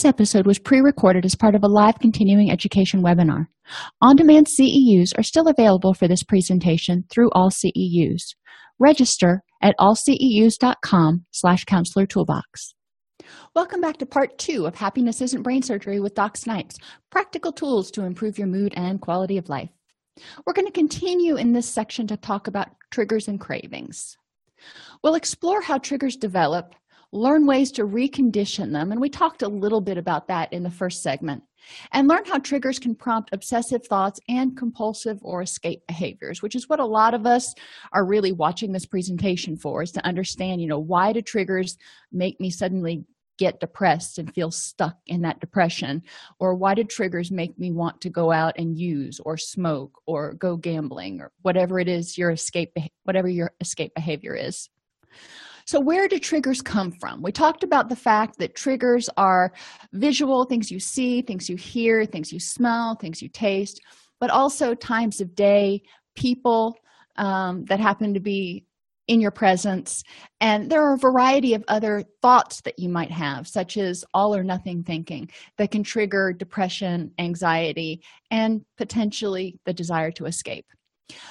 This episode was pre-recorded as part of a live continuing education webinar. On-demand CEUs are still available for this presentation through all CEUs. Register at allceus.com/counselor toolbox. Welcome back to part 2 of Happiness Isn't Brain Surgery with Doc Snipes, practical tools to improve your mood and quality of life. We're going to continue in this section to talk about triggers and cravings. We'll explore how triggers develop, learn ways to recondition them, and we talked a little bit about that in the first segment, and learn how triggers can prompt obsessive thoughts and compulsive or escape behaviors, which is what a lot of us are really watching this presentation for, is to understand, why do triggers make me suddenly get depressed and feel stuck in that depression, or why do triggers make me want to go out and use or smoke or go gambling or whatever it is your escape behavior is. So where do triggers come from? We talked about the fact that triggers are visual, things you see, things you hear, things you smell, things you taste, but also times of day, people that happen to be in your presence, and there are a variety of other thoughts that you might have, such as all or nothing thinking, that can trigger depression, anxiety, and potentially the desire to escape.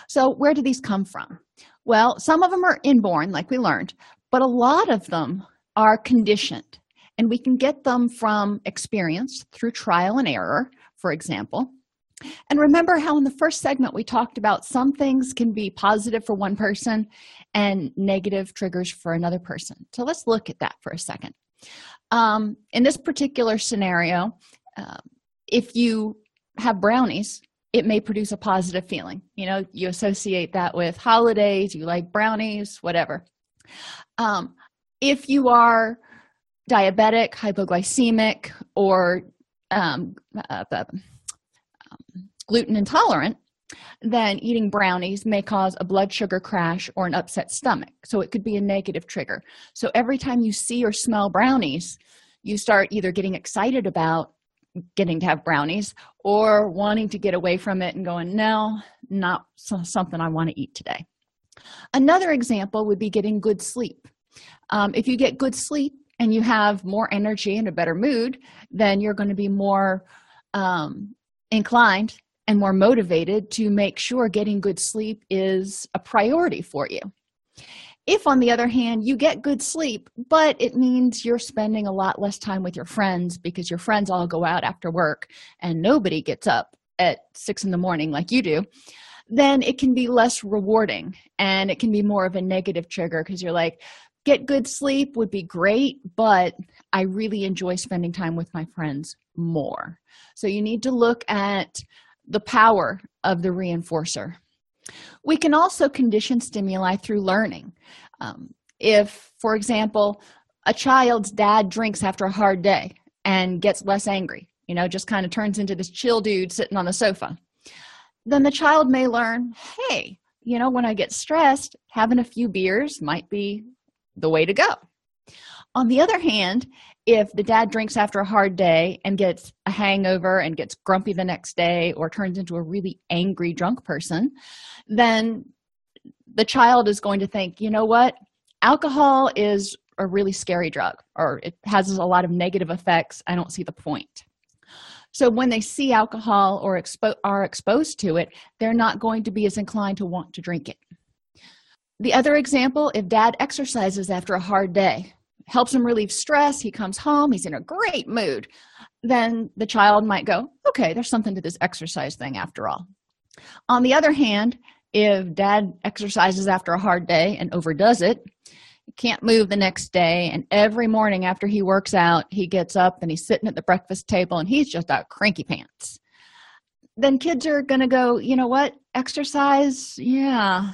So where do these come from? Well, some of them are inborn, like we learned, but a lot of them are conditioned, and we can get them from experience through trial and error, for example. And remember how in the first segment we talked about some things can be positive for one person and negative triggers for another person. So let's look at that for a second. In this particular scenario, if you have brownies, it may produce a positive feeling. You associate that with holidays, you like brownies, whatever. If you are diabetic, hypoglycemic, or gluten intolerant, then eating brownies may cause a blood sugar crash or an upset stomach. So it could be a negative trigger. So every time you see or smell brownies, you start either getting excited about getting to have brownies or wanting to get away from it and going, no, not something I want to eat today. Another example would be getting good sleep. If you get good sleep and you have more energy and a better mood, then you're going to be more inclined and more motivated to make sure getting good sleep is a priority for you. If, on the other hand, you get good sleep, but it means you're spending a lot less time with your friends because your friends all go out after work and nobody gets up at 6 a.m. like you do, then it can be less rewarding and it can be more of a negative trigger because you're like, get good sleep would be great, but I really enjoy spending time with my friends more. So you need to look at the power of the reinforcer. We can also condition stimuli through learning. If, for example, a child's dad drinks after a hard day and gets less angry, just kind of turns into this chill dude sitting on the sofa, then the child may learn, hey, when I get stressed, having a few beers might be the way to go. On the other hand, if the dad drinks after a hard day and gets a hangover and gets grumpy the next day or turns into a really angry drunk person, then the child is going to think, alcohol is a really scary drug, or it has a lot of negative effects. I don't see the point. So when they see alcohol or are exposed to it, they're not going to be as inclined to want to drink it. The other example, if dad exercises after a hard day, helps him relieve stress, he comes home, he's in a great mood, then the child might go, okay, there's something to this exercise thing after all. On the other hand, if dad exercises after a hard day and overdoes it, he can't move the next day, and every morning after he works out, he gets up and he's sitting at the breakfast table and he's just out cranky pants. Then kids are going to go, exercise, yeah,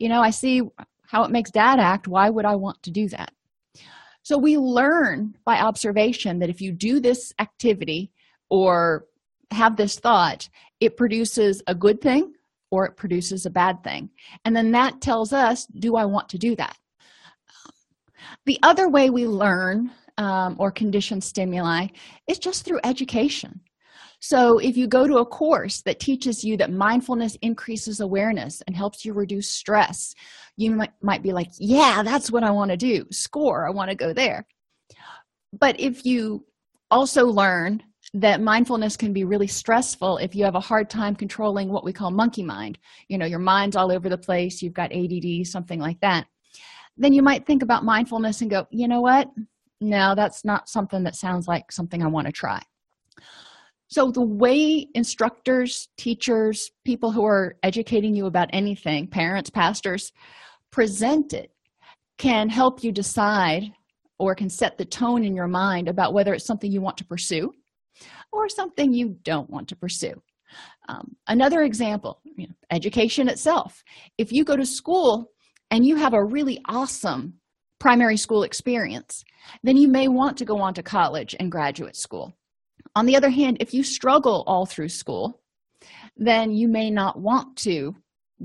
I see how it makes dad act, why would I want to do that? So we learn by observation that if you do this activity or have this thought, it produces a good thing or it produces a bad thing. And then that tells us, do I want to do that? The other way we learn or condition stimuli is just through education. So if you go to a course that teaches you that mindfulness increases awareness and helps you reduce stress, you might be like, yeah, that's what I want to do. Score, I want to go there. But if you also learn that mindfulness can be really stressful if you have a hard time controlling what we call monkey mind. You know, your mind's all over the place, you've got ADD, something like that. Then you might think about mindfulness and go, you know what? No, that's not something that sounds like something I want to try. So the way instructors, teachers, people who are educating you about anything, parents, pastors, present it can help you decide or can set the tone in your mind about whether it's something you want to pursue or something you don't want to pursue. Another example, education itself. If you go to school and you have a really awesome primary school experience, then you may want to go on to college and graduate school. On the other hand, if you struggle all through school, then you may not want to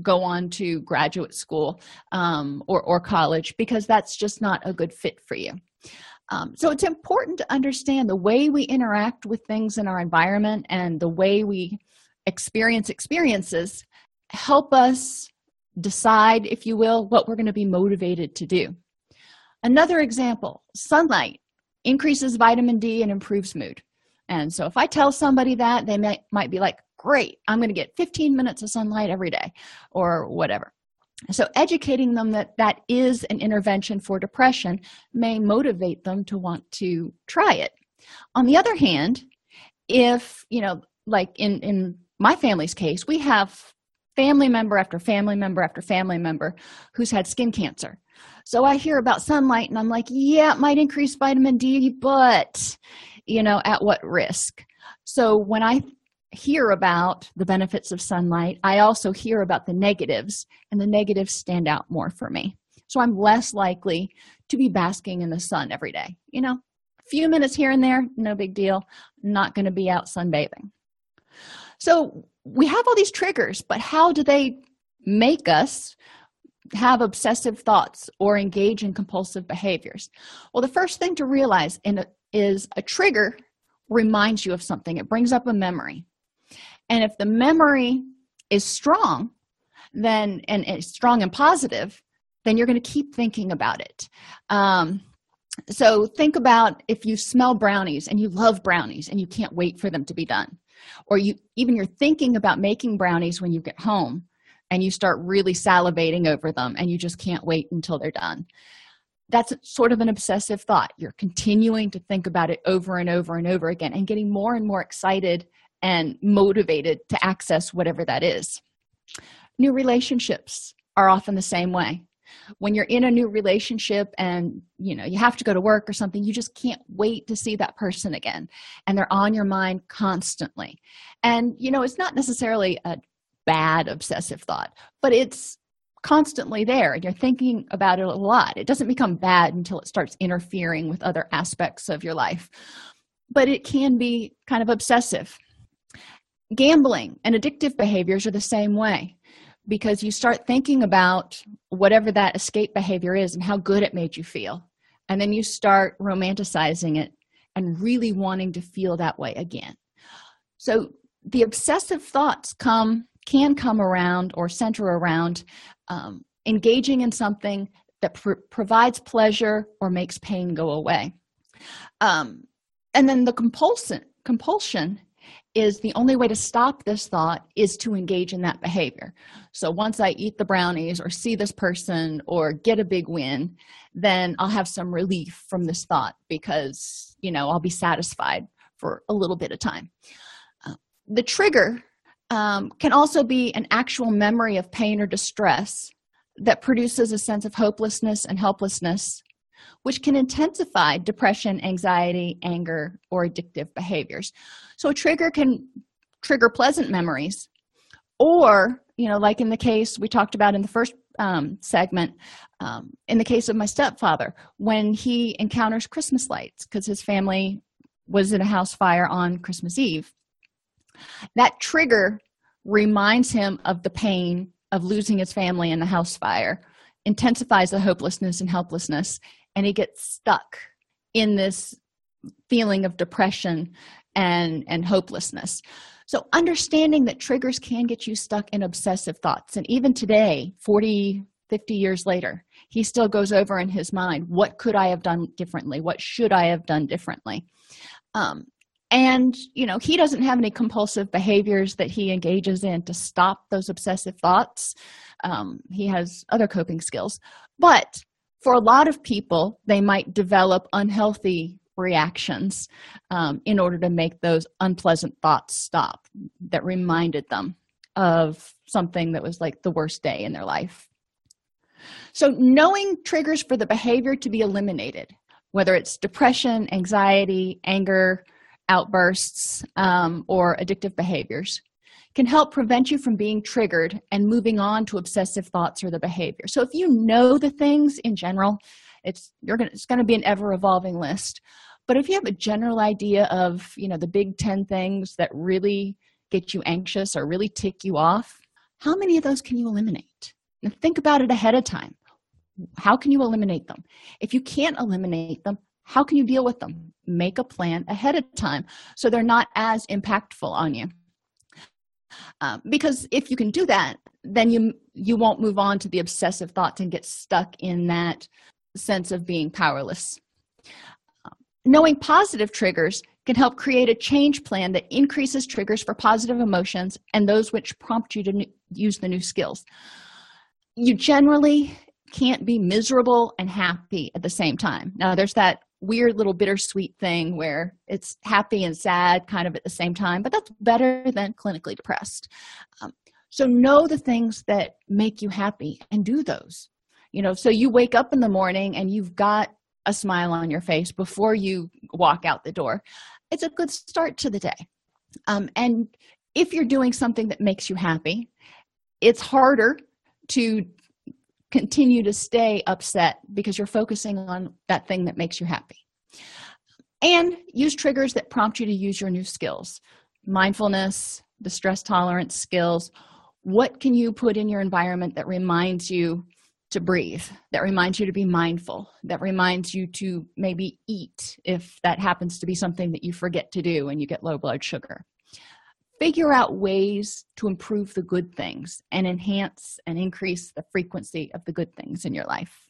go on to graduate school or college, because that's just not a good fit for you. So it's important to understand the way we interact with things in our environment and the way we experience experiences help us decide, if you will, what we're going to be motivated to do. Another example, sunlight increases vitamin D and improves mood. And so if I tell somebody that, they might be like, great, I'm going to get 15 minutes of sunlight every day or whatever. So educating them that that is an intervention for depression may motivate them to want to try it. On the other hand, if, like in my family's case, we have family member after family member after family member who's had skin cancer. So I hear about sunlight and I'm like, yeah, it might increase vitamin D, but, at what risk? So when I hear about the benefits of sunlight, I also hear about the negatives, and the negatives stand out more for me. So I'm less likely to be basking in the sun every day. A few minutes here and there, no big deal. Not going to be out sunbathing. So we have all these triggers, but how do they make us have obsessive thoughts or engage in compulsive behaviors? Well, the first thing to realize is a trigger reminds you of something. It brings up a memory. And if the memory is strong, then and it's strong and positive, then you're going to keep thinking about it. So think about if you smell brownies and you love brownies and you can't wait for them to be done, or you're thinking about making brownies when you get home and you start really salivating over them and you just can't wait until they're done. That's sort of an obsessive thought. You're continuing to think about it over and over and over again and getting more and more excited and motivated to access whatever that is. New relationships are often the same way. When you're in a new relationship and, you have to go to work or something, you just can't wait to see that person again. And they're on your mind constantly. And, it's not necessarily a bad obsessive thought, but it's constantly there and you're thinking about it a lot. It doesn't become bad until it starts interfering with other aspects of your life, but it can be kind of obsessive. Gambling and addictive behaviors are the same way, because you start thinking about whatever that escape behavior is and how good it made you feel, and then you start romanticizing it and really wanting to feel that way again. So the obsessive thoughts can come around or center around engaging in something that provides pleasure or makes pain go away. And then the compulsion is the only way to stop this thought is to engage in that behavior. So once I eat the brownies or see this person or get a big win, then I'll have some relief from this thought because, I'll be satisfied for a little bit of time. The trigger can also be an actual memory of pain or distress that produces a sense of hopelessness and helplessness, which can intensify depression, anxiety, anger, or addictive behaviors. So a trigger can trigger pleasant memories or, like in the case we talked about in the first segment, in the case of my stepfather, when he encounters Christmas lights because his family was in a house fire on Christmas Eve. That trigger reminds him of the pain of losing his family in the house fire, intensifies the hopelessness and helplessness, and he gets stuck in this feeling of depression and hopelessness. So understanding that triggers can get you stuck in obsessive thoughts. And even today, 40, 50 years later, he still goes over in his mind, what could I have done differently? What should I have done differently? And, you know, he doesn't have any compulsive behaviors that he engages in to stop those obsessive thoughts. He has other coping skills. But for a lot of people, they might develop unhealthy reactions in order to make those unpleasant thoughts stop that reminded them of something that was like the worst day in their life. So knowing triggers for the behavior to be eliminated, whether it's depression, anxiety, anger, outbursts, or addictive behaviors, can help prevent you from being triggered and moving on to obsessive thoughts or the behavior. So if you know the things in general, it's going to be an ever-evolving list. But if you have a general idea of, you know, the big 10 things that really get you anxious or really tick you off, how many of those can you eliminate? And think about it ahead of time. How can you eliminate them? If you can't eliminate them, how can you deal with them? Make a plan ahead of time so they're not as impactful on you. Because if you can do that, then you won't move on to the obsessive thoughts and get stuck in that sense of being powerless. Knowing positive triggers can help create a change plan that increases triggers for positive emotions and those which prompt you to use the new skills. You generally can't be miserable and happy at the same time. Now, there's that weird little bittersweet thing where it's happy and sad kind of at the same time, but that's better than clinically depressed. So know the things that make you happy and do those. You know, so you wake up in the morning and you've got a smile on your face before you walk out the door. It's a good start to the day. And if you're doing something that makes you happy, it's harder to continue to stay upset because you're focusing on that thing that makes you happy. And use triggers that prompt you to use your new skills. Mindfulness, the stress tolerance skills. What can you put in your environment that reminds you to breathe, that reminds you to be mindful, that reminds you to maybe eat if that happens to be something that you forget to do and you get low blood sugar? Figure out ways to improve the good things and enhance and increase the frequency of the good things in your life.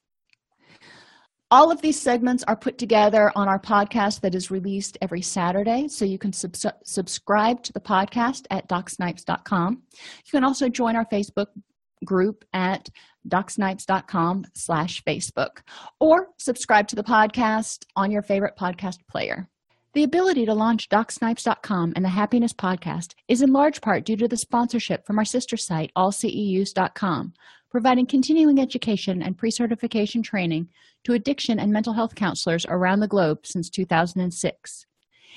All of these segments are put together on our podcast that is released every Saturday, so you can subscribe to the podcast at DocSnipes.com. You can also join our Facebook group at DocSnipes.com/Facebook, or subscribe to the podcast on your favorite podcast player. The ability to launch DocSnipes.com and the Happiness Podcast is in large part due to the sponsorship from our sister site, allceus.com, providing continuing education and pre-certification training to addiction and mental health counselors around the globe since 2006.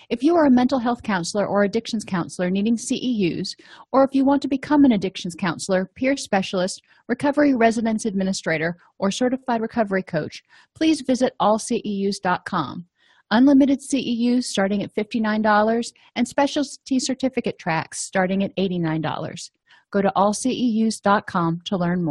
If you are a mental health counselor or addictions counselor needing CEUs, or if you want to become an addictions counselor, peer specialist, recovery residence administrator, or certified recovery coach, please visit allceus.com. Unlimited CEUs starting at $59 and specialty certificate tracks starting at $89. Go to allceus.com to learn more.